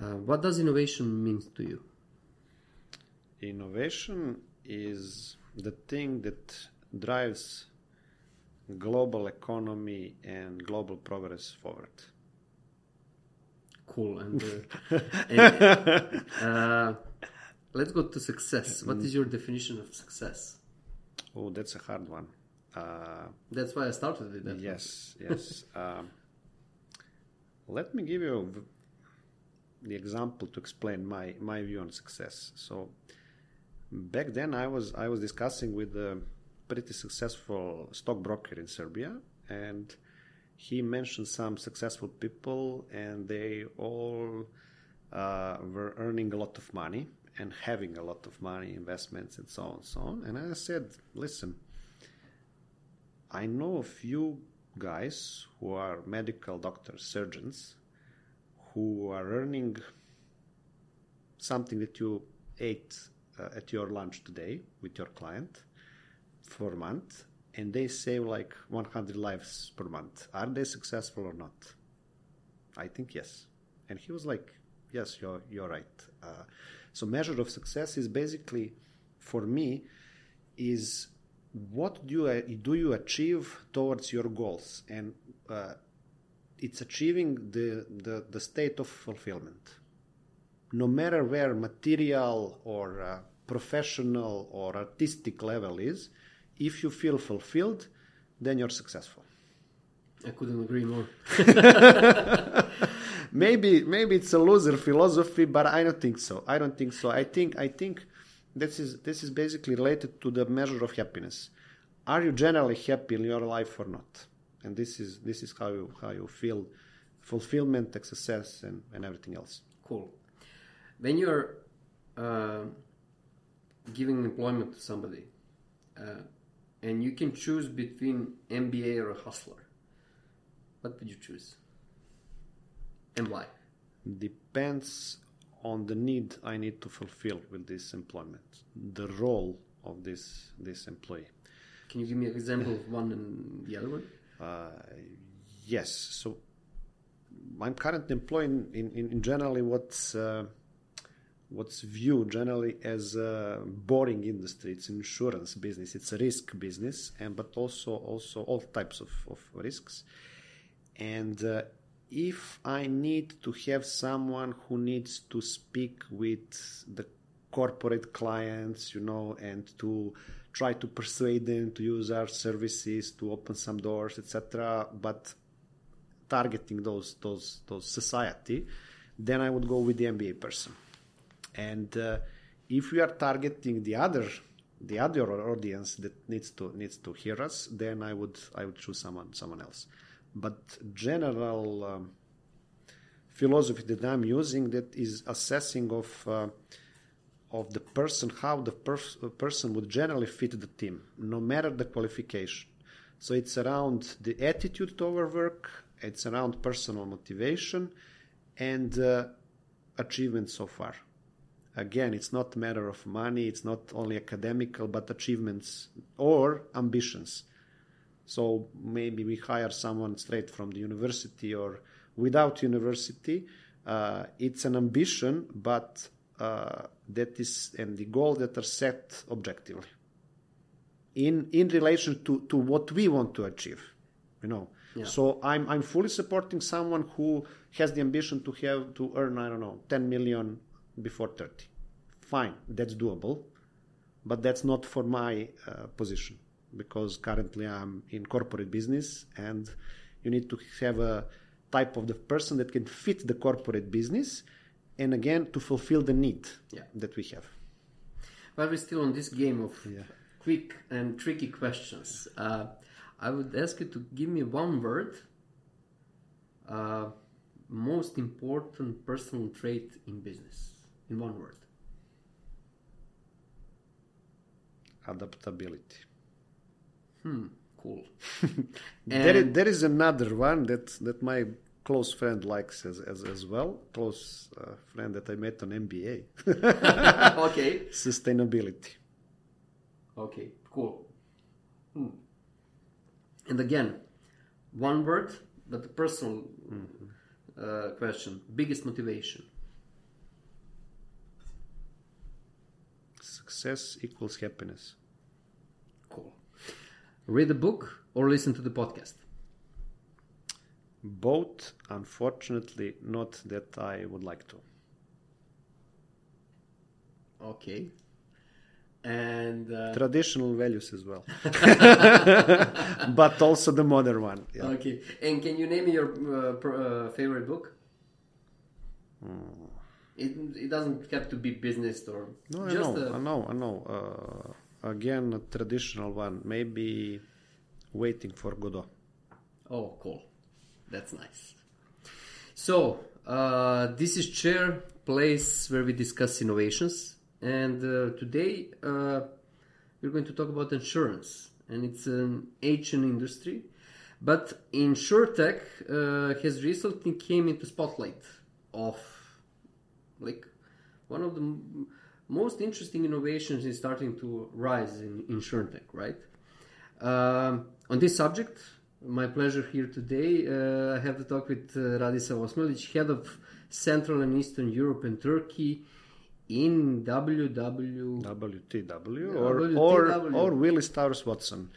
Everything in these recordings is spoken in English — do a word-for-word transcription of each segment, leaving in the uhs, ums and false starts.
Uh, what does innovation mean to you? Innovation is the thing that drives global economy and global progress forward. Cool. And, uh, and uh, let's go to success. What is your definition of success? Oh, that's a hard one. Uh, that's why I started with that. Yes, yes. um, let me give you the example to explain my, my view on success. So back then I was I was discussing with a pretty successful stockbroker in Serbia, and he mentioned some successful people, and they all uh, were earning a lot of money and having a lot of money, investments, and so on, so on. And I said, listen, I know a few guys who are medical doctors, surgeons, who are earning something that you ate uh, at your lunch today with your client for a month, and they save like one hundred lives per month. Are they successful or not? I think yes. And he was like, yes, you're, you're right. Uh, so measure of success is basically, for me, is what do you, do you achieve towards your goals? And uh, it's achieving the, the, the state of fulfillment. No matter where material or uh, professional or artistic level is, if you feel fulfilled, then you're successful. I couldn't agree more. maybe maybe it's a loser philosophy, but I don't think so. I don't think so. I think I think this is this is basically related to the measure of happiness. Are you generally happy in your life or not? And this is this is how you how you feel fulfillment, success, and, and everything else. Cool. When you're uh, giving employment to somebody, uh, and you can choose between M B A or a hustler, what would you choose? And why? Depends on the need I need to fulfill with this employment, the role of this this employee. Can you give me an example of one and the other one? Uh, yes. So I'm currently employing in, in, in generally what's uh, what's viewed generally as a boring industry. It's an insurance business. It's a risk business, and but also also all types of, of risks. And uh, if I need to have someone who needs to speak with the corporate clients, you know, and to try to persuade them to use our services, to open some doors, et cetera, but targeting those those those society, then I would go with the M B A person. And uh, if we are targeting the other the other audience that needs to needs to hear us, then I would I would choose someone someone else. But general um, philosophy that I'm using, that is assessing of uh, of the person, how the pers- person would generally fit the team, no matter the qualification. So it's around the attitude toward work, it's around personal motivation, and uh, achievement so far. Again, it's not a matter of money, it's not only academical, but achievements or ambitions. So maybe we hire someone straight from the university or without university. Uh, it's an ambition, but uh, that is and the goal that are set objectively in in relation to, to what we want to achieve. You know, yeah. So I'm I'm fully supporting someone who has the ambition to have to earn I don't know ten million before thirty. Fine, that's doable, but that's not for my uh, position. Because currently I'm in corporate business, and you need to have a type of the person that can fit the corporate business, and again to fulfill the need yeah. that we have. But we're still on this game of yeah. quick and tricky questions. Uh, I would ask you to give me one word, uh, most important personal trait in business, in one word. Adaptability. Hmm, cool. there, is, there is another one that, that my close friend likes as as, as well. Close uh, friend that I met on M B A. Okay. Sustainability. Okay, cool. Hmm. And again, one word, but a personal mm-hmm. uh, question. Biggest motivation? success equals happiness. Cool. Read a book or listen to the podcast? Both, unfortunately, not that I would like to. Okay. And uh... traditional values as well, but also the modern one. Yeah. Okay. And can you name your uh, pr- uh, favorite book? Mm. It it doesn't have to be business or. No, just I know, a... I know, I know. Uh, again, a traditional one. Maybe Waiting for Godot. Oh, cool. That's nice. So uh, this is Chair, place where we discuss innovations, and uh, today uh, we're going to talk about insurance, and it's an ancient industry, but InsureTech uh, has recently came into spotlight of like one of the m- most interesting innovations is starting to rise in InsureTech, right? Uh, on this subject. My pleasure here today. Uh, I have to talk with uh, Radisa Osmović, head of Central and Eastern Europe and Turkey in W W... W T W or, or, or Willis Towers Watson.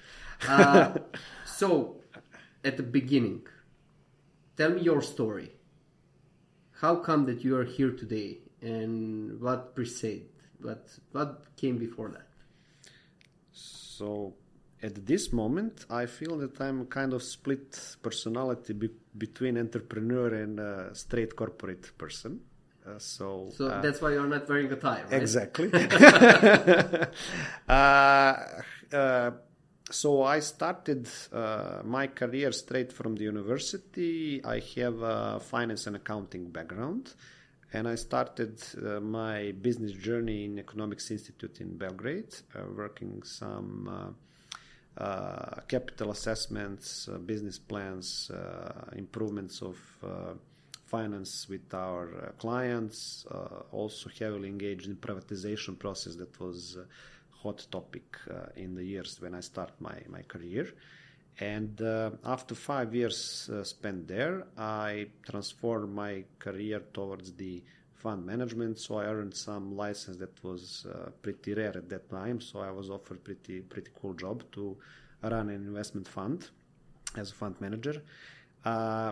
uh, so, at the beginning, tell me your story. How come that you are here today and what preceded? What, what came before that? So... At this moment, I feel that I'm kind of split personality be- between entrepreneur and uh, straight corporate person. Uh, so so uh, that's why you're not wearing a tie, right? Exactly. uh, uh, so I started uh, my career straight from the university. I have a finance and accounting background. And I started uh, my business journey in Economics Institute in Belgrade, uh, working some... Uh, Uh, capital assessments, uh, business plans, uh, improvements of uh, finance with our uh, clients, uh, also heavily engaged in privatization process that was a hot topic uh, in the years when I start my, my career. And uh, after five years uh, spent there, I transformed my career towards the fund management, so I earned some license that was uh, pretty rare at that time, so I was offered pretty pretty cool job to run an investment fund as a fund manager. Uh,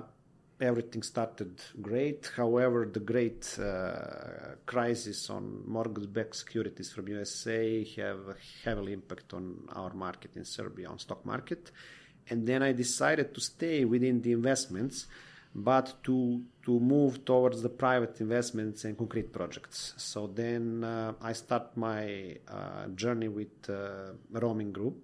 everything started great, however the great uh, crisis on mortgage-backed securities from U S A have a heavily impact on our market in Serbia, on stock market, and then I decided to stay within the investments but to to move towards the private investments and concrete projects. So then uh, I start my uh, journey with uh, Roaming Group.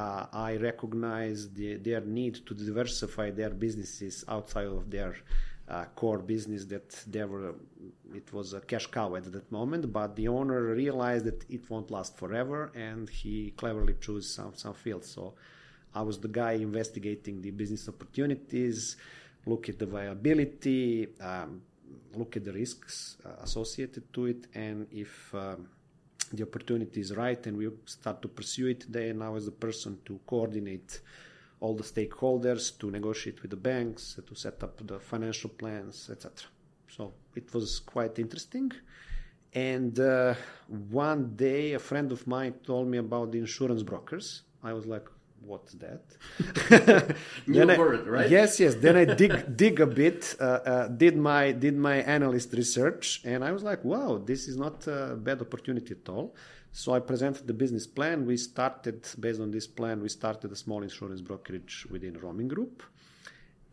Uh, I recognize the, their need to diversify their businesses outside of their uh, core business that they were, it was a cash cow at that moment, but the owner realized that it won't last forever and he cleverly chose some, some fields. So I was the guy investigating the business opportunities, look at the viability, um, look at the risks uh, associated to it, and if um, the opportunity is right and we start to pursue it, then I was the person to coordinate all the stakeholders, to negotiate with the banks, to set up the financial plans, et cetera. So it was quite interesting. And uh, one day a friend of mine told me about the insurance brokers. I was like, what's that? New word, right? Yes, yes. Then I dig dig a bit, uh, uh, did my did my analyst research, and I was like, wow, this is not a bad opportunity at all. So I presented the business plan. We started, based on this plan, we started a small insurance brokerage within Roaming Group.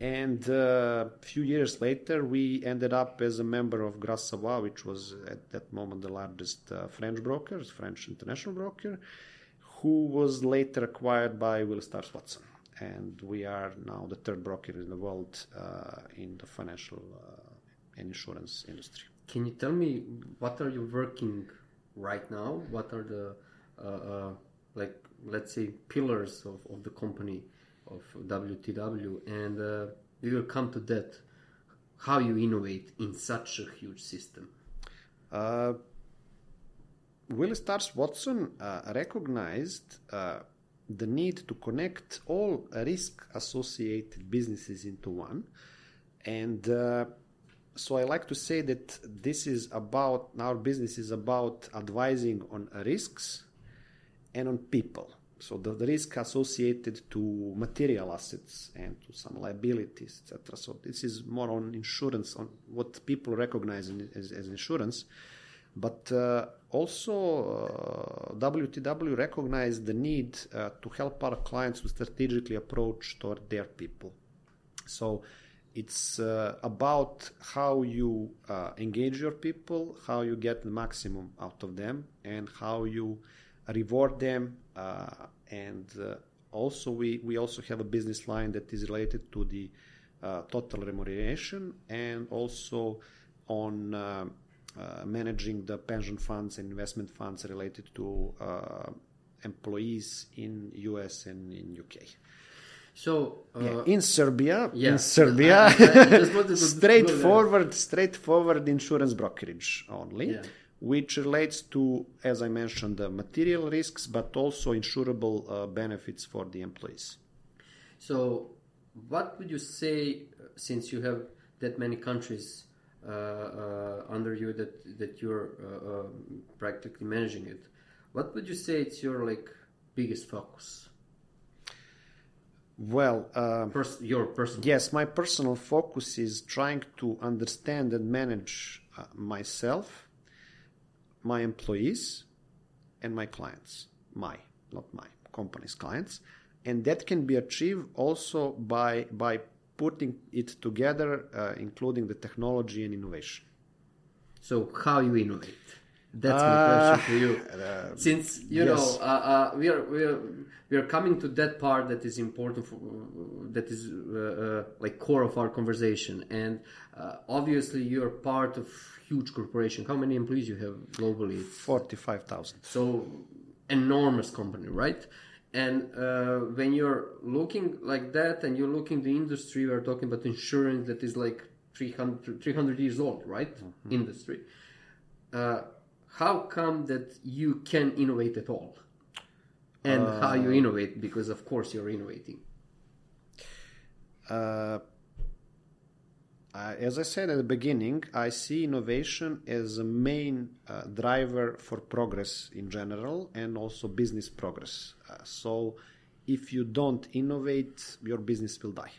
And uh, a few years later, we ended up as a member of Grasse Savoie, which was at that moment the largest uh, French broker, French international broker, who was later acquired by Willis Towers Watson. And we are now the third broker in the world uh, in the financial uh, and insurance industry. Can you tell me what are you working right now? What are the, uh, uh, like, let's say, pillars of, of the company of W T W? And uh, we will come to that, how you innovate in such a huge system. Uh, Willis Towers Watson uh, recognized uh, the need to connect all risk-associated businesses into one, and uh, So I like to say that this is about, our business is about advising on risks and on people. So the, the risk associated to material assets and to some liabilities, et cetera. So this is more on insurance, on what people recognize in, as, as insurance. But uh, also uh, W T W recognized the need uh, to help our clients to strategically approach toward their people. So it's uh, about how you uh, engage your people, how you get the maximum out of them, and how you reward them. Uh, and uh, also we, we also have a business line that is related to the uh, total remuneration and also on uh, uh, managing the pension funds and investment funds related to uh, employees in U S and in U K. So uh, yeah, in Serbia, yeah. in Serbia, I, I, I straightforward, straightforward insurance brokerage only, yeah. Which relates to, as I mentioned, the material risks, but also insurable uh, benefits for the employees. So, what would you say, since you have that many countries uh, uh, under you that that you're uh, uh, practically managing it? What would you say it's your like biggest focus? Well, uh, Pers- your personal. Yes, my personal focus is trying to understand and manage uh, myself, my employees, and my clients. My, not my company's clients, and that can be achieved also by by putting it together, uh, including the technology and innovation. So, how you innovate? That's my uh, question to you. Uh, Since you yes. know, uh, uh, we are we are we are coming to that part that is important, for, uh, that is uh, uh, like core of our conversation. And uh, obviously, you are part of huge corporation. How many employees you have globally? Forty-five thousand. So enormous company, right? And uh, when you're looking like that, and you're looking the industry, we are talking about insurance that is like three hundred, three hundred years old, right? Mm-hmm. Industry. Uh, How come that you can innovate at all? And uh, how you innovate? Because, of course, you're innovating. Uh, I, as I said at the beginning, I see innovation as a main uh, driver for progress in general and also business progress. Uh, so if you don't innovate, your business will die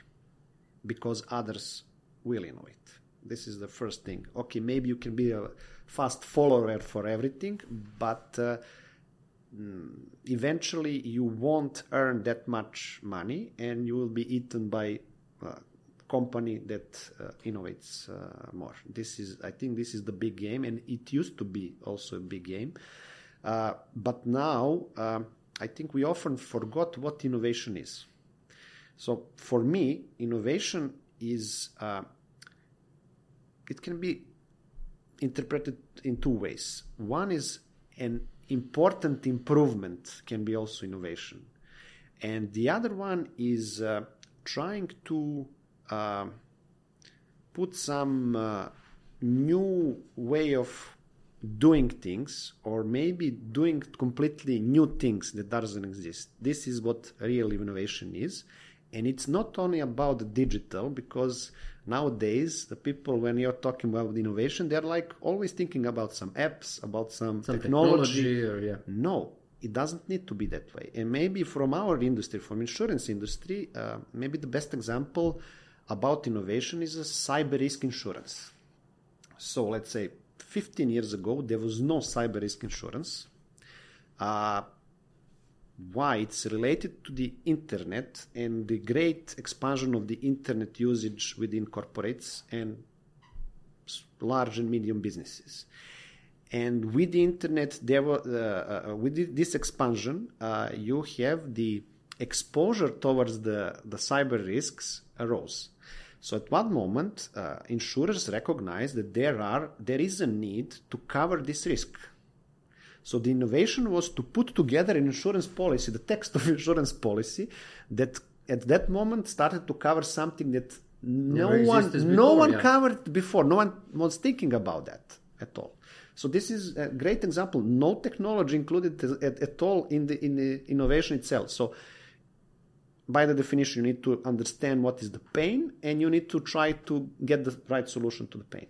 because others will innovate. This is the first thing. Okay, maybe you can be a fast follower for everything, but uh, eventually you won't earn that much money and you will be eaten by a company that uh, innovates uh, more. This is, I think this is the big game, and it used to be also a big game. Uh, but now uh, I think we often forgot what innovation is. So for me, innovation is... Uh, it can be interpreted in two ways. One is an important improvement can be also innovation. And the other one is uh, trying to uh, put some uh, new way of doing things, or maybe doing completely new things that doesn't exist. This is what real innovation is. And it's not only about digital, because nowadays the people, when you're talking about innovation, they're like always thinking about some apps, about some, some technology. technology or, yeah. No, it doesn't need to be that way. And maybe from our industry, from insurance industry, uh, maybe the best example about innovation is a cyber risk insurance. So let's say fifteen years ago, there was no cyber risk insurance. Uh, Why? It's related to the internet and the great expansion of the internet usage within corporates and large and medium businesses. And with the internet, there were uh, uh, with this expansion, uh, you have the exposure towards the, the cyber risks arose. So at one moment, uh, insurers recognized that there are there is a need to cover this risk. So the innovation was to put together an insurance policy, the text of insurance policy, that at that moment started to cover something that no Never one, before, no one yeah. covered before. No one was thinking about that at all. So this is a great example. No technology included at, at all in the in the innovation itself. So by the definition, you need to understand what is the pain, and you need to try to get the right solution to the pain.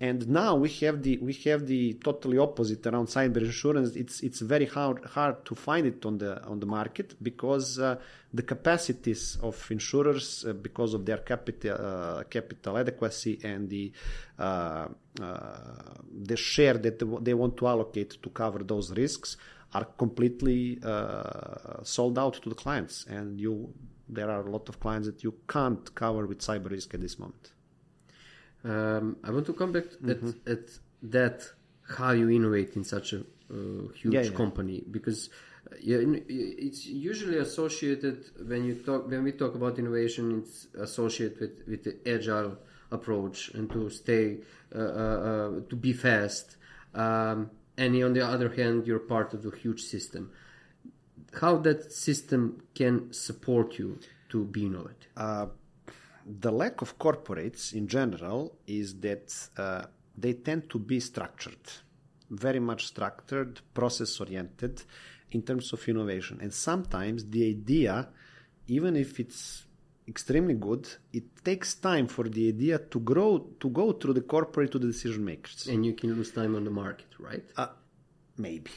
And now we have the we have the totally opposite around cyber insurance. It's it's very hard hard to find it on the on the market because uh, the capacities of insurers uh, because of their capital uh, capital adequacy and the uh, uh, the share that they want to allocate to cover those risks are completely uh, sold out to the clients. And you there are a lot of clients that you can't cover with cyber risk at this moment. Um, I want to come back at, mm-hmm. at that, how you innovate in such a uh, huge yeah, yeah. company, because uh, it's usually associated when you talk when we talk about innovation, it's associated with, with the agile approach and to stay uh, uh, to be fast. Um, and on the other hand, you're part of a huge system. How that system can support you to be innovative? Uh, The lack of corporates in general is that uh, they tend to be structured, very much structured, process-oriented in terms of innovation. And sometimes the idea, even if it's extremely good, it takes time for the idea to grow, to go through the corporate to the decision makers. And you can lose time on the market, right? Uh, maybe,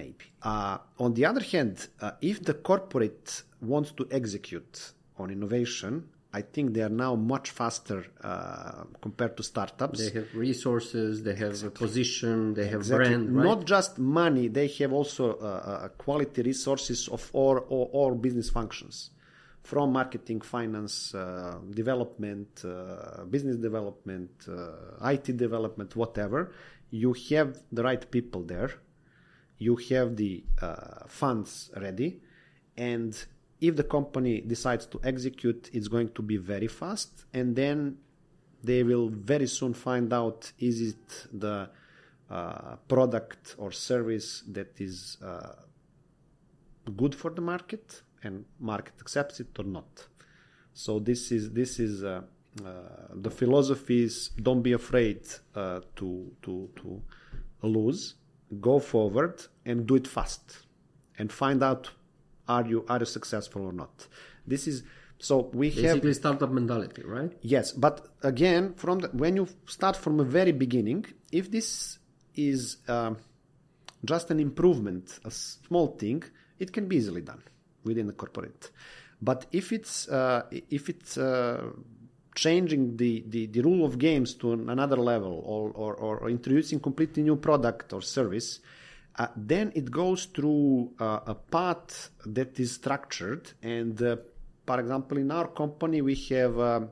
maybe. Uh, on the other hand, uh, if the corporate wants to execute on innovation, I think they are now much faster uh, compared to startups. They have resources, they have exactly. a position, they have exactly. brand, right? Not just money, they have also uh, quality resources of all, all, all business functions, from marketing, finance, uh, development, uh, business development, uh, I T development, whatever. You have the right people there. You have the uh, funds ready, and if the company decides to execute, it's going to be very fast, and then they will very soon find out, is it the uh, product or service that is uh, good for the market, and market accepts it or not. So this is this is uh, uh, the philosophy is don't be afraid uh, to to to lose, go forward and do it fast, and find out. Are you are you successful or not? This is so we basically have basically startup mentality, right? Yes, but again, from the, when you start from the very beginning, if this is uh, just an improvement, a small thing, it can be easily done within the corporate. But if it's uh, if it's uh, changing the, the, the rule of games to another level, or or, or introducing completely new product or service. Uh, then it goes through uh, a path that is structured. And, uh, for example, in our company, we have an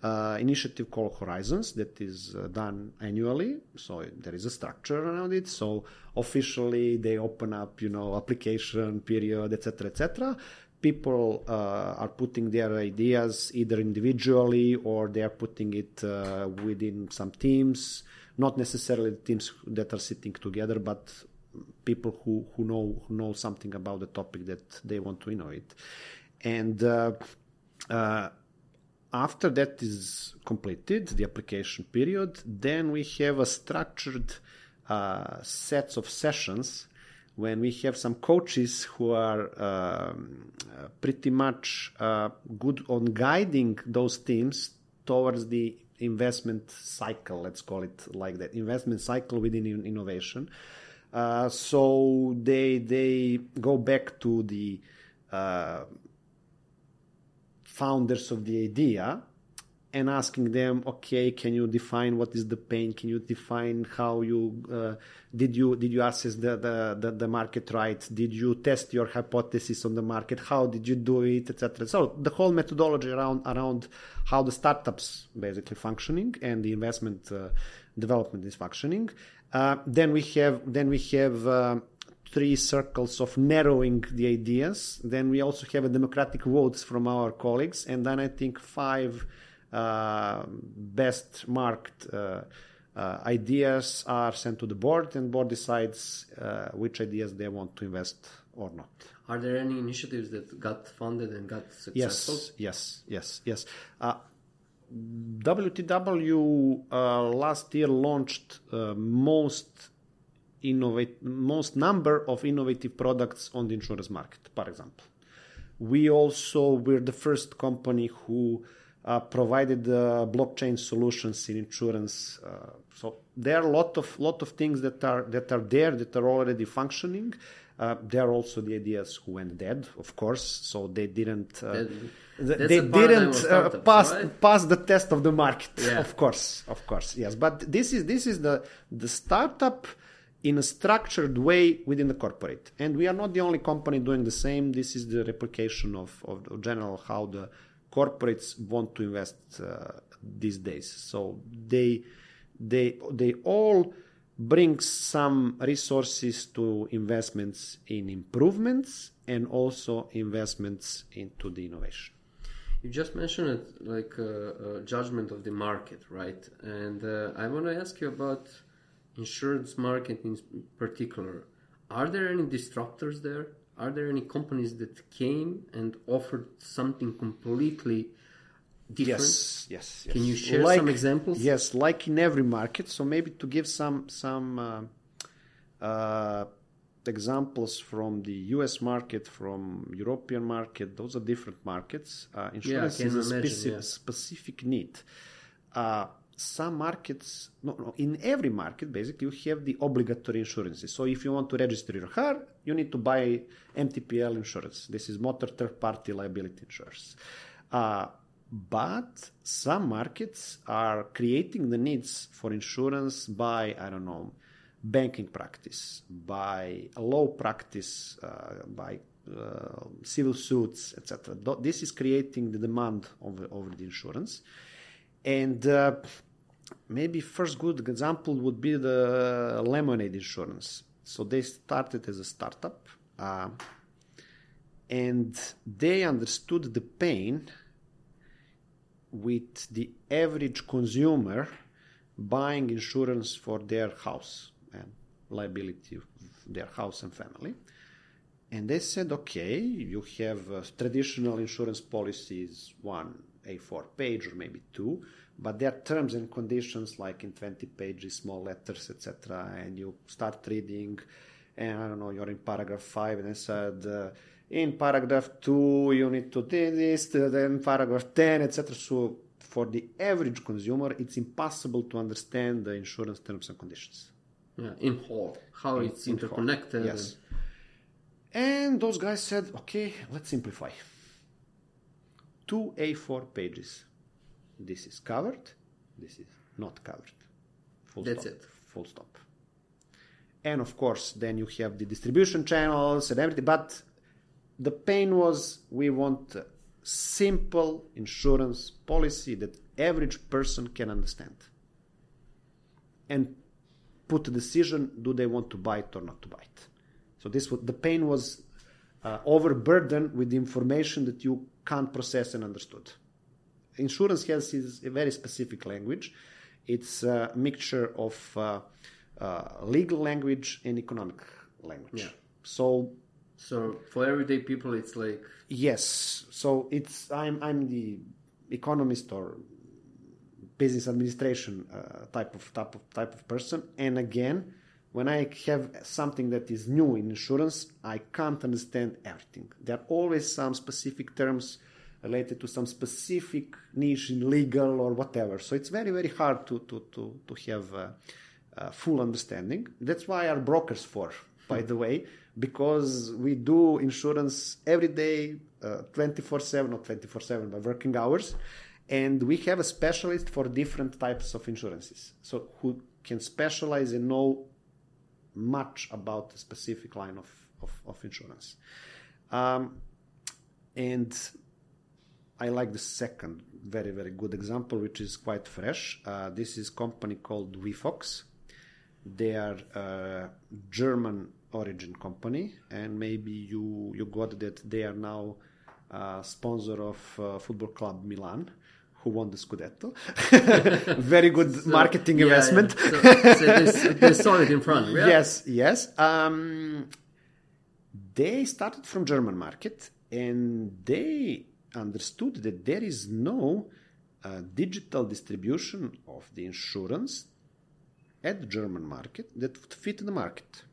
uh, uh, initiative called Horizons that is uh, done annually. So there is a structure around it. So officially, they open up, you know, application period, et cetera, et cetera. People uh, are putting their ideas either individually or they are putting it uh, within some teams, not necessarily teams that are sitting together, but people who, who know who know something about the topic that they want to innovate. And uh, uh, after that is completed, the application period, then we have a structured uh, sets of sessions when we have some coaches who are um, uh, pretty much uh, good on guiding those teams towards the investment cycle, let's call it like that, investment cycle within innovation. Uh, so they they go back to the uh, founders of the idea and asking them, okay, can you define what is the pain? Can you define how you uh, did you did you assess the, the, the, the market right? Did you test your hypothesis on the market? How did you do it, et cetera? So the whole methodology around around how the startups basically functioning and the investment uh, development is functioning. Uh, then we have then we have uh, three circles of narrowing the ideas. Then we also have a democratic votes from our colleagues, and then I think five uh, best marked uh, uh, ideas are sent to the board, and board decides uh, which ideas they want to invest or not. Are there any initiatives that got funded and got successful? Yes, yes, yes, yes. Uh, W T W uh, last year launched uh, most innovate most number of innovative products on the insurance market, for example. We also were the first company who uh, provided uh, blockchain solutions in insurance. Uh, so there are a lot of lot of things that are that are there that are already functioning. Uh, there are also the ideas who went dead, of course. So they didn't uh, that, they didn't uh, pass right? pass the test of the market. Yeah. Of course, of course, yes. But this is this is the the startup in a structured way within the corporate, and we are not the only company doing the same. This is the replication of of, of general how the corporates want to invest uh, these days. So they they they all. Brings some resources to investments in improvements and also investments into the innovation. You just mentioned it, like uh, uh, judgment of the market, right? And uh, I want to ask you about insurance market in particular. Are there any disruptors there? Are there any companies that came and offered something completely different? Yes, yes, yes. Can you share like, some examples? Yes, like in every market. So maybe to give some some uh, uh, examples from the U S market, from European market. Those are different markets. Uh, insurance yeah, is a imagine, specific, yeah. specific need. Uh, some markets, no, no, in every market, basically, you have the obligatory insurances. So if you want to register your car, you need to buy M T P L insurance. This is motor third-party liability insurance. Uh, But some markets are creating the needs for insurance by, I don't know, banking practice, by law practice, uh, by uh, civil suits, et cetera. This is creating the demand over, over the insurance. And uh, maybe first good example would be the Lemonade insurance. So they started as a startup, uh, and they understood the pain with the average consumer buying insurance for their house and liability of their house and family. And they said, okay, you have uh, traditional insurance policies, one A four page or maybe two, but there are terms and conditions like in twenty pages, small letters, et cetera. And you start reading, and I don't know, you're in paragraph five, and I said... Uh, in paragraph two, you need to do this, then paragraph ten, et cetera. So for the average consumer, it's impossible to understand the insurance terms and conditions. Yeah, in whole, how in, it's interconnected. Yes. And... and those guys said, okay, let's simplify. Two A four pages. This is covered, this is not covered. Full That's stop. it. Full stop. And of course, then you have the distribution channels and everything, but... the pain was we want a simple insurance policy that average person can understand and put a decision, do they want to buy it or not to buy it. So this the pain was uh, overburdened with the information that you can't process and understood. Insurance has is a very specific language. It's a mixture of uh, uh, legal language and economic language. Yeah. So... So for everyday people, it's like yes. So it's I'm I'm the economist or business administration uh, type of type of type of person. And again, when I have something that is new in insurance, I can't understand everything. There are always some specific terms related to some specific niche in legal or whatever. So it's very very hard to to to to have a, a full understanding. That's why our brokers for. By the way, because we do insurance every day, uh, twenty-four seven, not twenty-four seven, but working hours. And we have a specialist for different types of insurances. So who can specialize and know much about a specific line of, of, of insurance. Um, and I like the second very, very good example, which is quite fresh. Uh, this is a company called WeFox. They are a German origin company, and maybe you, you got that they are now a sponsor of uh, Football Club Milan, who won the Scudetto. Very good so, marketing yeah, investment. Yeah. So, so they saw it in front. Yeah. Yes, yes. Um, they started from German market, and they understood that there is no uh, digital distribution of the insurance at the German market that would fit the market.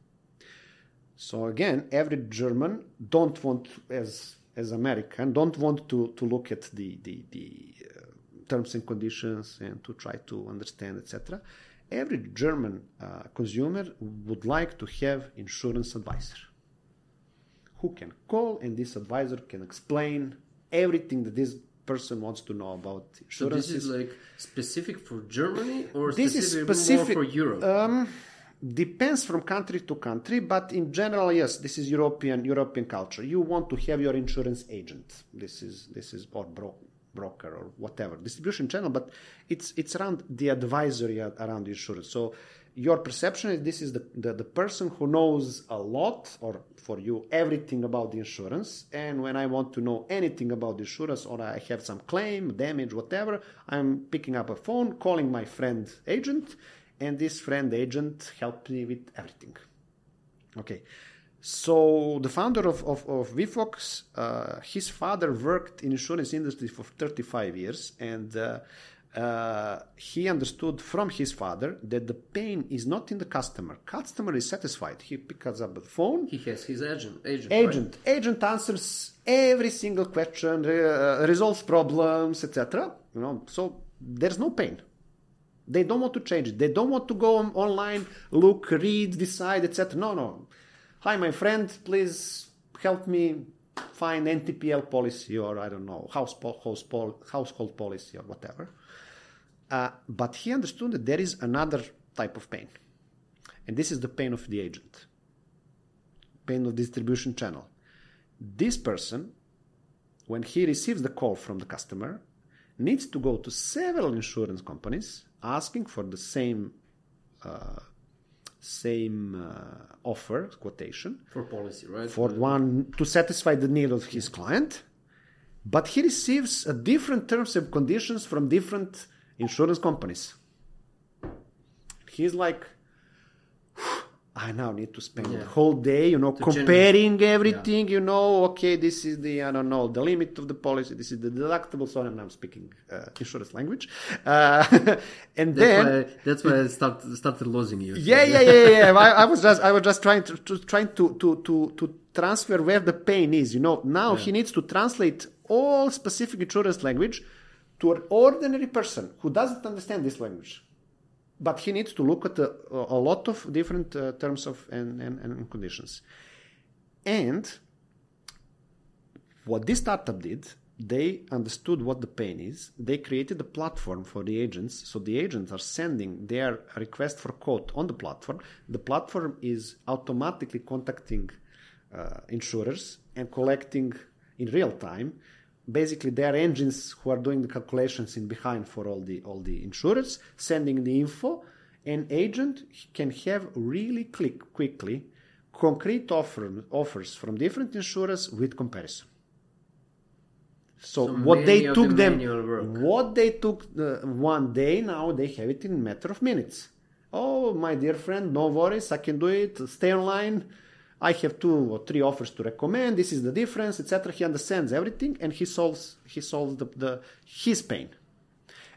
So again, every German don't want, as as American don't want to, to look at the, the, the uh, terms and conditions and to try to understand, et cetera. Every German uh, consumer would like to have insurance advisor who can call, and this advisor can explain everything that this person wants to know about insurance. So this is like specific for Germany, or this specific, is specific more for Europe? Um, depends from country to country, but in general, yes, this is European European culture. You want to have your insurance agent. This is this is or bro, broker or whatever distribution channel, but it's it's around the advisory around insurance. So your perception is this is the, the the person who knows a lot, or for you everything about the insurance. And when I want to know anything about the insurance, or I have some claim, damage, whatever, I'm picking up a phone, calling my friend agent. And this friend agent helped me with everything. Okay. So the founder of, of, of WeFox, uh, his father worked in insurance industry for thirty-five years. And uh, uh, he understood from his father that the pain is not in the customer. Customer is satisfied. He picks up the phone. He has his agent. Agent, agent, right? Agent answers every single question, uh, resolves problems, et cetera. You know, so there's no pain. They don't want to change it. They don't want to go on, online, look, read, decide, et cetera. No, no. Hi, my friend, please help me find M T P L policy, or I don't know, household, household, household policy or whatever. Uh, but he understood that there is another type of pain. And this is the pain of the agent. Pain of distribution channel. This person, when he receives the call from the customer, needs to go to several insurance companies asking for the same uh, same uh, offer, quotation. For policy, right? For one, to satisfy the need of his client. But he receives a different terms and conditions from different insurance companies. He's like, I now need to spend yeah. the whole day, you know, to comparing generate. everything, yeah. you know, okay, this is the, I don't know, the limit of the policy, this is the deductible, so I'm speaking uh, insurance language. Uh, and that's then... Why, that's why I start, started losing you. Yeah, yeah, yeah, yeah. I, I was just I was just trying to, to trying to, to, to, to transfer where the pain is, you know. Now yeah. he needs to translate all specific insurance language to an ordinary person who doesn't understand this language. But he needs to look at a, a lot of different uh, terms of and, and, and conditions. And what this startup did, they understood what the pain is. They created a platform for the agents. So the agents are sending their request for quote on the platform. The platform is automatically contacting uh, insurers and collecting in real time. Basically, they are engines who are doing the calculations in behind for all the all the insurers, sending the info. An agent can have really click quickly concrete offer, offers from different insurers with comparison. So, so what they took the them, what they took uh, one day, now they have it in a matter of minutes. Oh, my dear friend, no worries, I can do it. Stay online. I have two or three offers to recommend. This is the difference, et cetera. He understands everything, and he solves he solves the, the his pain.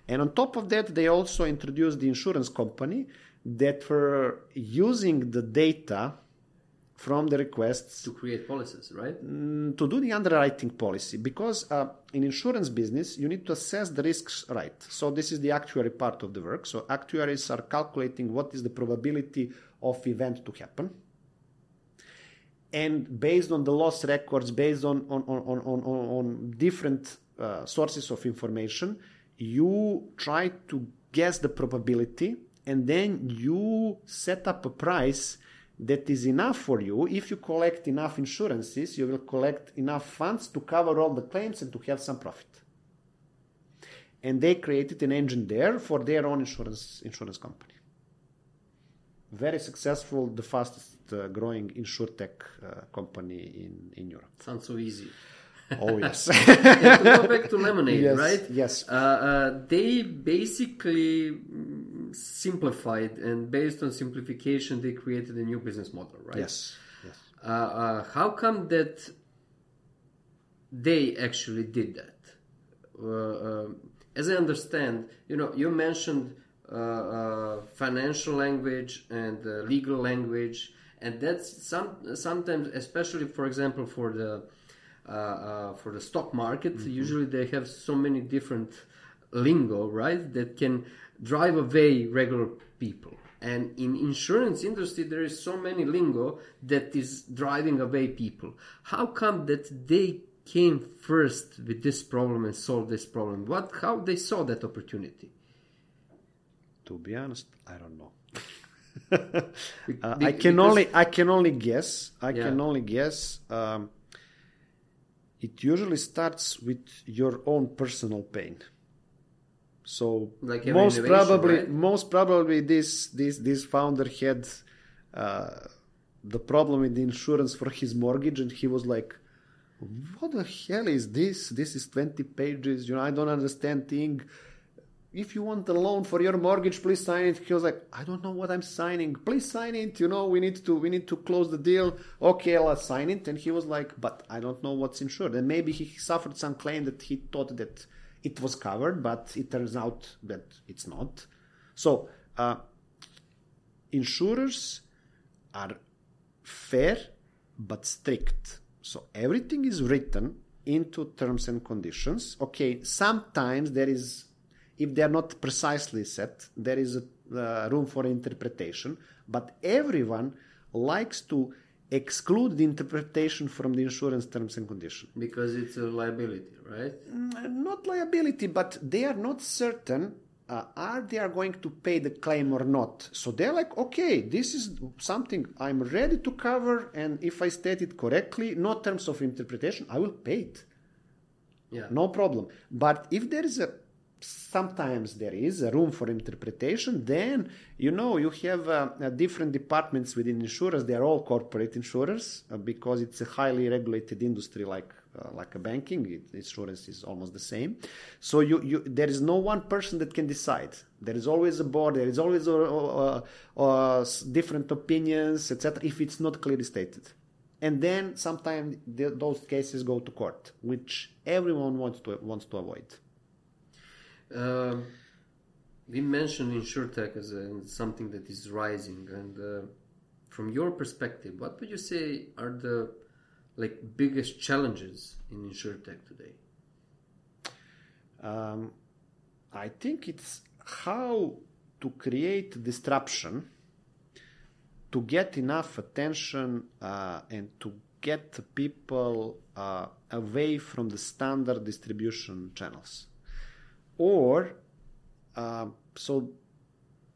And on top of that, they also introduced the insurance company that were using the data from the requests to create policies, right? To do the underwriting policy, because uh, in insurance business you need to assess the risks, right? So this is the actuary part of the work. So actuaries are calculating what is the probability of event to happen. And based on the loss records, based on, on, on, on, on, on different uh, sources of information, you try to guess the probability, and then you set up a price that is enough for you. If you collect enough insurances, you will collect enough funds to cover all the claims and to have some profit. And they created an engine there for their own insurance insurance company. Very successful, the fastest uh, growing InsureTech uh, company in, in Europe. Sounds so easy. Oh, yes. And to go back to Lemonade, yes, right? Yes. Uh, uh, they basically simplified, and based on simplification, they created a new business model, right? Yes. Yes. Uh, uh, how come that they actually did that? Uh, um, as I understand, you know, you mentioned... Uh, uh, financial language and uh, legal language, and that's some sometimes, especially for example for the uh, uh, for the stock market, mm-hmm. usually they have so many different lingo, right, that can drive away regular people. And in insurance industry, there is so many lingo that is driving away people. How come that they came first with this problem and solved this problem? What, how they saw that opportunity? To be honest, I don't know. uh, because, I can only, I can only guess. I yeah. can only guess. Um, it usually starts with your own personal pain. So like most probably, right? most probably, this this this founder had uh, the problem with the insurance for his mortgage, and he was like, "What the hell is this? This is twenty pages. You know, I don't understand thing. If you want a loan for your mortgage, please sign it." He was like, "I don't know what I'm signing. Please sign it. You know, we need to we need to close the deal. Okay, let's sign it." And he was like, "But I don't know what's insured." And maybe he suffered some claim that he thought that it was covered, but it turns out that it's not. So, uh, insurers are fair but strict. So everything is written into terms and conditions. Okay, sometimes there is, if they are not precisely set, there is a uh, room for interpretation, but everyone likes to exclude the interpretation from the insurance terms and conditions. Because it's a liability, right? Not liability, but they are not certain uh, are they are going to pay the claim or not. So they're like, okay, this is something I'm ready to cover, and if I state it correctly, no terms of interpretation, I will pay it. Yeah. No problem. But if there is a sometimes there is a room for interpretation, then, you know, you have uh, uh, different departments within insurers. They are all corporate insurers uh, because it's a highly regulated industry like uh, like a banking. It, insurance is almost the same. So you, you there is no one person that can decide. There is always a board. There is always a, a, a, a different opinions, et cetera, if it's not clearly stated. And then sometimes the, those cases go to court, which everyone wants to wants to avoid. Uh, we mentioned InsureTech as a, something that is rising, and uh, from your perspective, what would you say are the like biggest challenges in InsureTech today? Um, I think it's how to create disruption, to get enough attention uh, and to get people uh, away from the standard distribution channels. Or, uh, so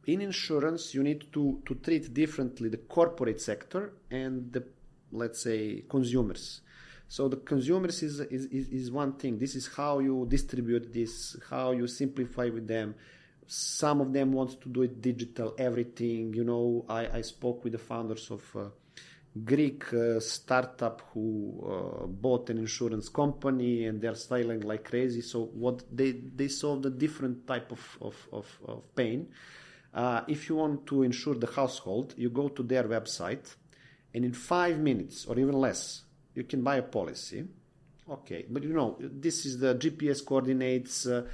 in insurance, you need to, to treat differently the corporate sector and the, let's say, consumers. So the consumers is, is, is one thing. This is how you distribute this, how you simplify with them. Some of them want to do it digital, everything. You know, I, I spoke with the founders of uh, Greek uh, startup who uh, bought an insurance company, and they're selling like crazy. So what they they solved a different type of of of, of pain. Uh, if you want to insure the household, you go to their website, and in five minutes or even less, you can buy a policy. Okay, but you know this is the G P S coordinates. Uh,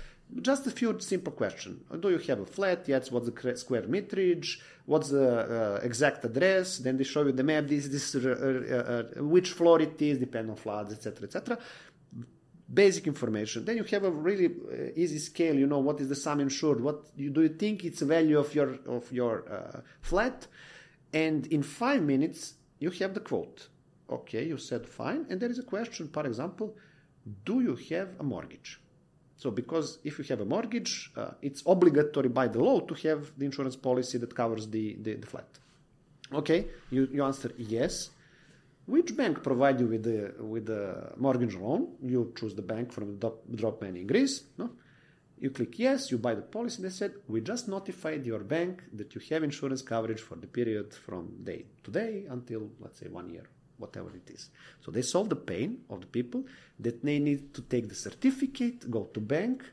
Just a few simple questions. Do you have a flat? Yes. What's the square meterage? What's the uh, exact address? Then they show you the map. This, this, uh, uh, uh, which floor it is, depending on floods, et cetera, et cetera. Basic information. Then you have a really uh, easy scale. You know what is the sum insured? What you, do you think it's the value of your of your uh, flat? And in five minutes you have the quote. Okay, you said fine. And there is a question. For example, do you have a mortgage? So because if you have a mortgage, uh, it's obligatory by the law to have the insurance policy that covers the, the, the flat. Okay, you, you answer yes. Which bank provide you with the with the mortgage loan? You choose the bank from the drop man in Greece. No? You click yes, you buy the policy. They said, we just notified your bank that you have insurance coverage for the period from day today until, let's say, one year. Whatever it is. So they solve the pain of the people that they need to take the certificate, go to bank,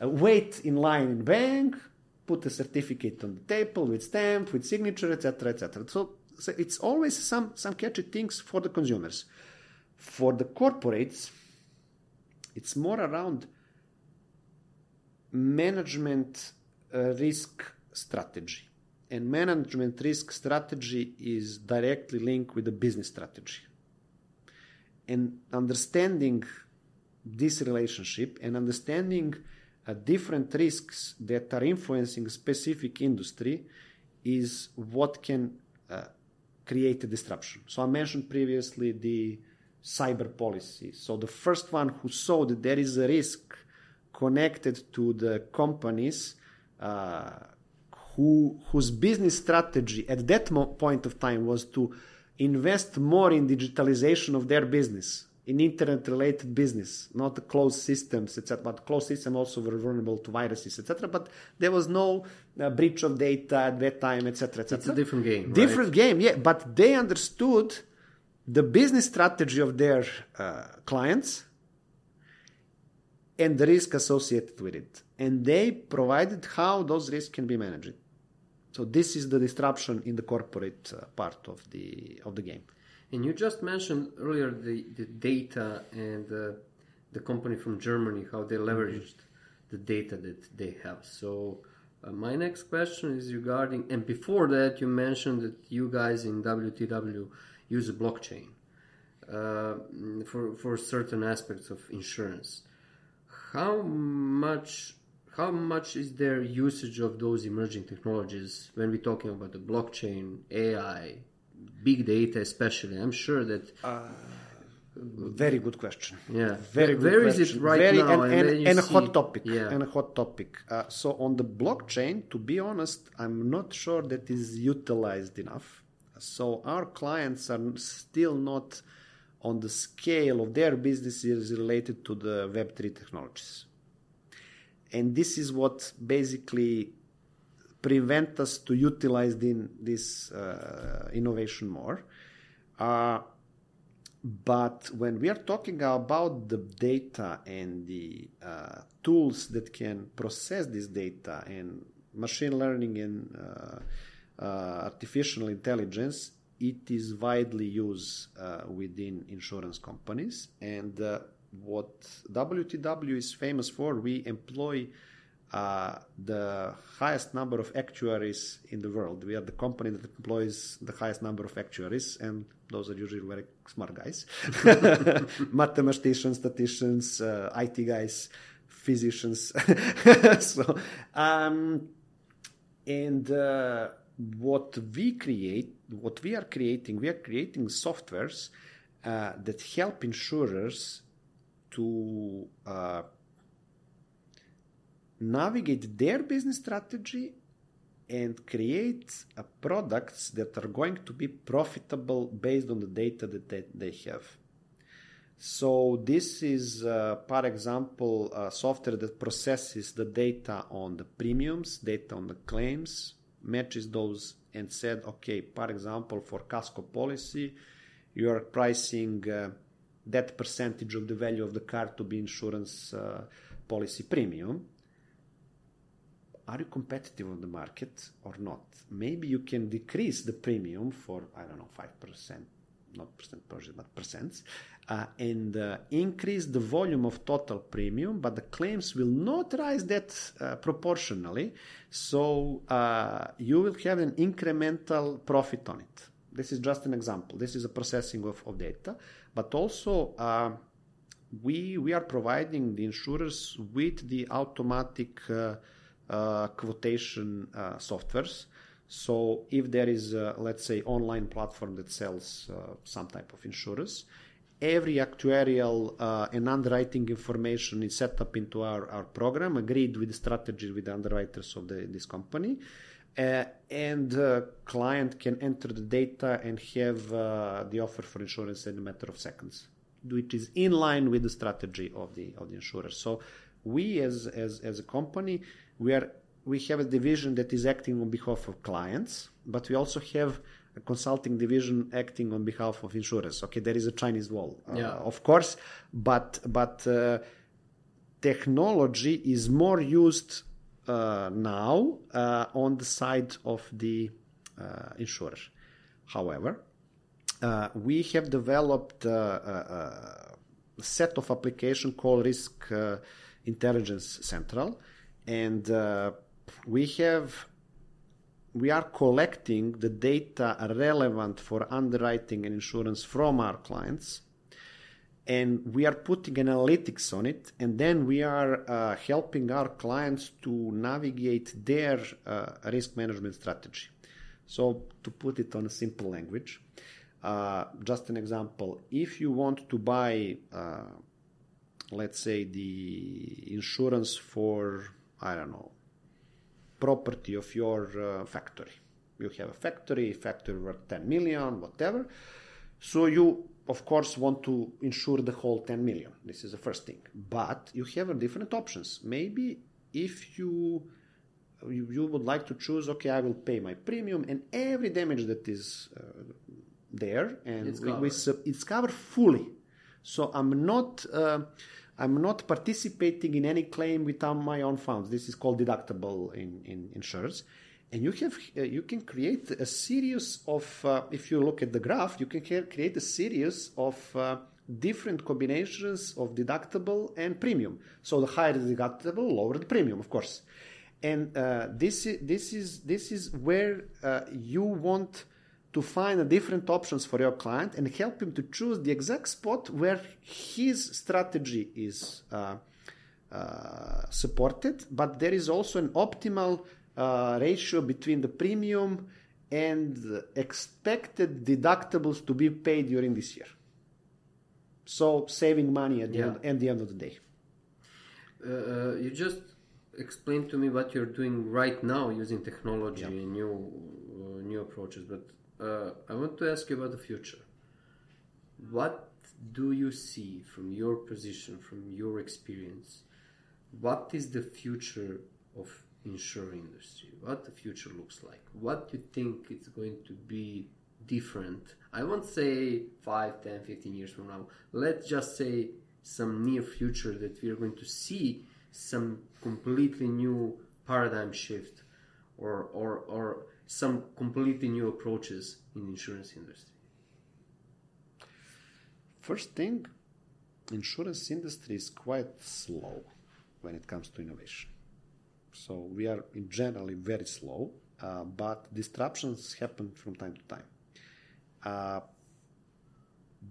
uh, wait in line in bank, put the certificate on the table with stamp, with signature, et cetera, et cetera. So, so it's always some, some catchy things for the consumers. For the corporates, it's more around management uh, risk strategy. And management risk strategy is directly linked with the business strategy. and understanding this relationship and understanding uh, different risks that are influencing a specific industry is what can uh, create a disruption. So I mentioned previously the cyber policy. So the first one who saw that there is a risk connected to the companies uh, who whose business strategy at that mo- point of time was to invest more in digitalization of their business, in internet-related business, not closed systems, et cetera. But closed systems also were vulnerable to viruses, et cetera. But there was no uh, breach of data at that time, et cetera, et cetera. It's a different game, Different right? game, yeah. But they understood the business strategy of their uh, clients and the risk associated with it. And they provided how those risks can be managed. So this is the disruption in the corporate uh, part of the of the game. And you just mentioned earlier the, the data and uh, the company from Germany, how they leveraged the data that they have. So uh, my next question is regarding, and before that you mentioned that you guys in W T W use a blockchain uh, for, for certain aspects of insurance. How much, how much is there usage of those emerging technologies when we're talking about the blockchain, A I, big data especially? I'm sure that... Uh, very good question. Yeah. Very good Where question. Is it right very, now? And, and, and, and, a hot topic, yeah. and a hot topic. Uh, so on the blockchain, to be honest, I'm not sure that is utilized enough. So our clients are still not on the scale of their businesses related to the Web three technologies. And this is what basically prevent us to utilize in this uh, innovation more. Uh, but when we are talking about the data and the uh, tools that can process this data and machine learning and uh, Uh, artificial intelligence, it is widely used uh, within insurance companies. And uh, what W T W is famous for, we employ uh, the highest number of actuaries in the world. We are the company that employs the highest number of actuaries, and those are usually very smart guys. Mathematicians, statisticians, uh, I T guys, physicians. so, um, and... Uh, What we create, what we are creating, we are creating softwares uh, that help insurers to uh, navigate their business strategy and create uh, products that are going to be profitable based on the data that they, they have. So this is, uh, for example, uh, software that processes the data on the premiums, data on the claims, matches those and said, okay, for example, for Casco policy, you are pricing uh, that percentage of the value of the car to be insurance uh, policy premium. Are you competitive on the market or not? Maybe you can decrease the premium for, I don't know, five percent, not percent, but percents, uh, and uh, increase the volume of total premium, but the claims will not rise that uh, proportionally, so uh, you will have an incremental profit on it. This is just an example. This is a processing of, of data, but also uh, we we are providing the insurers with the automatic uh, uh, quotation uh, softwares. So if there is, a, let's say, online platform that sells uh, some type of insurance, every actuarial uh, and underwriting information is set up into our, our program, agreed with the strategy with the underwriters of the, this company, uh, and uh, client can enter the data and have uh, the offer for insurance in a matter of seconds, which is in line with the strategy of the of the insurer. So we as as as a company, we are. We have a division that is acting on behalf of clients, but we also have a consulting division acting on behalf of insurers. Okay, there is a Chinese wall, uh, yeah. of course, but but uh, technology is more used uh, now uh, on the side of the uh, insurer. However, uh, we have developed uh, a, a set of application called Risk uh, Intelligence Central, and uh, We have, we are collecting the data relevant for underwriting and insurance from our clients, and we are putting analytics on it, and then we are uh, helping our clients to navigate their uh, risk management strategy. So to put it on a simple language, uh, just an example, if you want to buy, uh, let's say, the insurance for, I don't know, property of your uh, factory. You have a factory, factory worth ten million, whatever. So you, of course, want to insure the whole ten million. This is the first thing. But you have different options. Maybe if you you, you would like to choose, okay, I will pay my premium and every damage that is uh, there, and it's covered. We, we sub- it's covered fully. So I'm not uh, I'm not participating in any claim without my own funds. This is called deductible in, in insurance. And you have uh, you can create a series of, uh, if you look at the graph, you can create a series of uh, different combinations of deductible and premium. So the higher the deductible, lower the premium, of course. And uh, this is this is this is where uh, you want to find the different options for your client and help him to choose the exact spot where his strategy is uh, uh, supported, but there is also an optimal Uh, ratio between the premium and expected deductibles to be paid during this year. So saving money at the, yeah. end, at the end of the day. Uh, you just explained to me what you're doing right now using technology yeah. and new uh, new approaches, but uh, I want to ask you about the future. What do you see from your position, from your experience? What is the future of insurance industry, what the future looks like, what you think it's going to be different? I won't say five, ten, fifteen years from now. Let's just say some near future that we are going to see some completely new paradigm shift or or, or some completely new approaches in the insurance industry. First thing, insurance industry is quite slow when it comes to innovation. So we are in generally very slow, uh, but disruptions happen from time to time. Uh,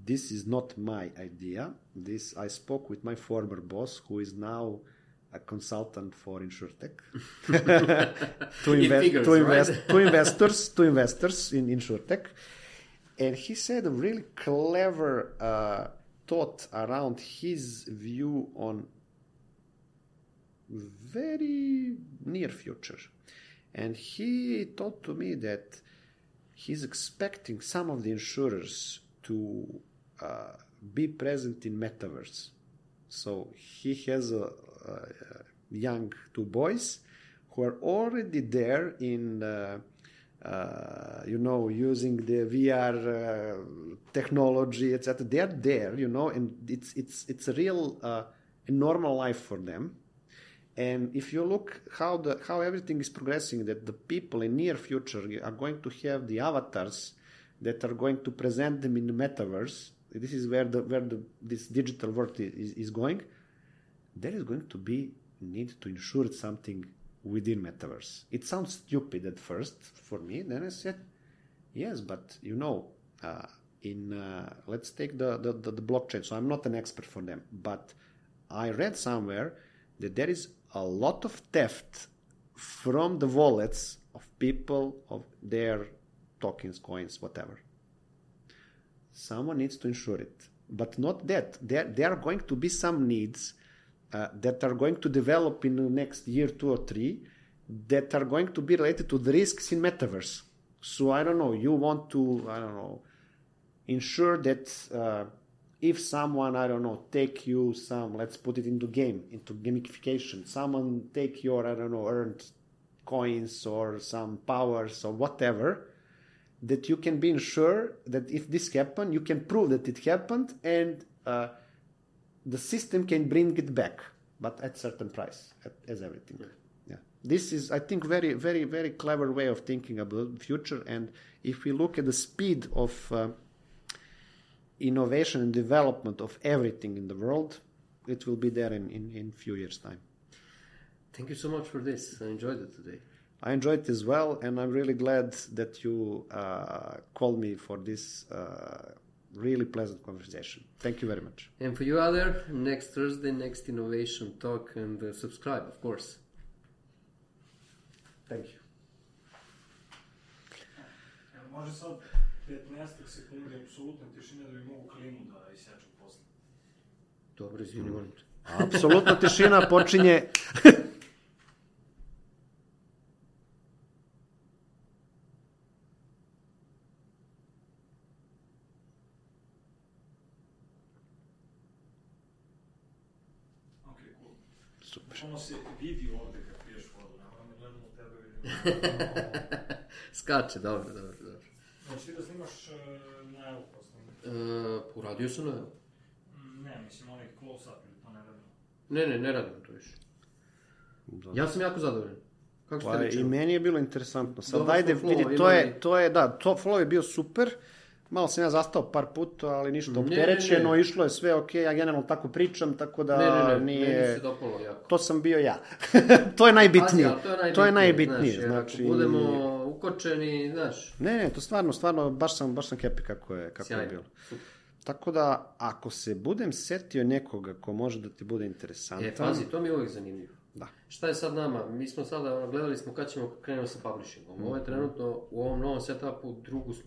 this is not my idea. This I spoke with my former boss, who is now a consultant for InsureTech, to, invest, figures, to, invest, right? to investors, to investors in InsureTech, and he said a really clever uh, thought around his view on very near future, and he told to me that he's expecting some of the insurers to uh, be present in metaverse. So he has a, a young two boys who are already there in uh, uh, you know using the V R uh, technology, et cetera. They're there, you know, and it's it's it's a real uh, a normal life for them. And if you look how the how everything is progressing, that the people in near future are going to have the avatars that are going to present them in the metaverse. This is where the where the, this digital world is, is going. There is going to be need to insure something within metaverse. It sounds stupid at first for me. Then I said, yes, but you know, uh, in uh, let's take the, the, the, the blockchain. So I'm not an expert for them, but I read somewhere that there is a lot of theft from the wallets of people, of their tokens, coins, whatever. Someone needs to insure it. But not that. There, there are going to be some needs uh, that are going to develop in the next year, two or three, that are going to be related to the risks in metaverse. So, I don't know, you want to, I don't know, ensure that... Uh, If someone, I don't know, take you some, let's put it into game, into gamification. Someone take your, I don't know, earned coins or some powers or whatever, that you can be ensured that if this happened, you can prove that it happened and uh, the system can bring it back, but at certain price, at, as everything. Yeah. yeah, This is, I think, very, very, very clever way of thinking about the future. And if we look at the speed of... Uh, innovation and development of everything in the world, it will be there in, in, in few years' time. Thank you so much for this. I enjoyed it today. I enjoyed it as well, and I'm really glad that you uh, called me for this uh, really pleasant conversation. Thank you very much. And for you out there, next Thursday, next Innovation Talk, and uh, subscribe, of course. Thank you. Može sad petnaestak sekundi apsolutne tišine da bi mogu klimu da isječu posle. Dobro, izvini, molim te. Apsolutna tišina počinje... Ok, cool. Super. Ono se vidi ovde kad piješ vodu, nama ne gledamo tebe, vidimo... Skače, dobro, dobro, dobro. Znači da snimaš najavu poslovnika? Uradio sam najavu. Ne, mislim, onaj close-up ili to ne radimo. Ne, ne, ne radimo to više. Ja sam jako zadovoljan. Kako ste rečeno? I meni je bilo interesantno. Sad, ajde, vidi, to je, da, to flow je bio super. Malo sam ja zastao par puta, ali ništa opterećeno, išlo je sve okej, ja generalno tako pričam, tako da nije... Ne, ne, ne, meni se dopalo jako. To sam bio ja. To je najbitnije. To je najbitnije, znači... Budemo... ukočeni, znaš. Ne, ne, to stvarno, stvarno, baš sam, baš sam happy kako je, kako je bilo. Tako da, ako se budem setio nekoga ko može da ti bude interesantan... E, pazi, to mi je uvijek zanimljivo. Da. Šta je sad nama? Mi smo sada, gledali smo kada ćemo krenuti sa publishingom. Ovo je trenutno u ovom novom setupu drugu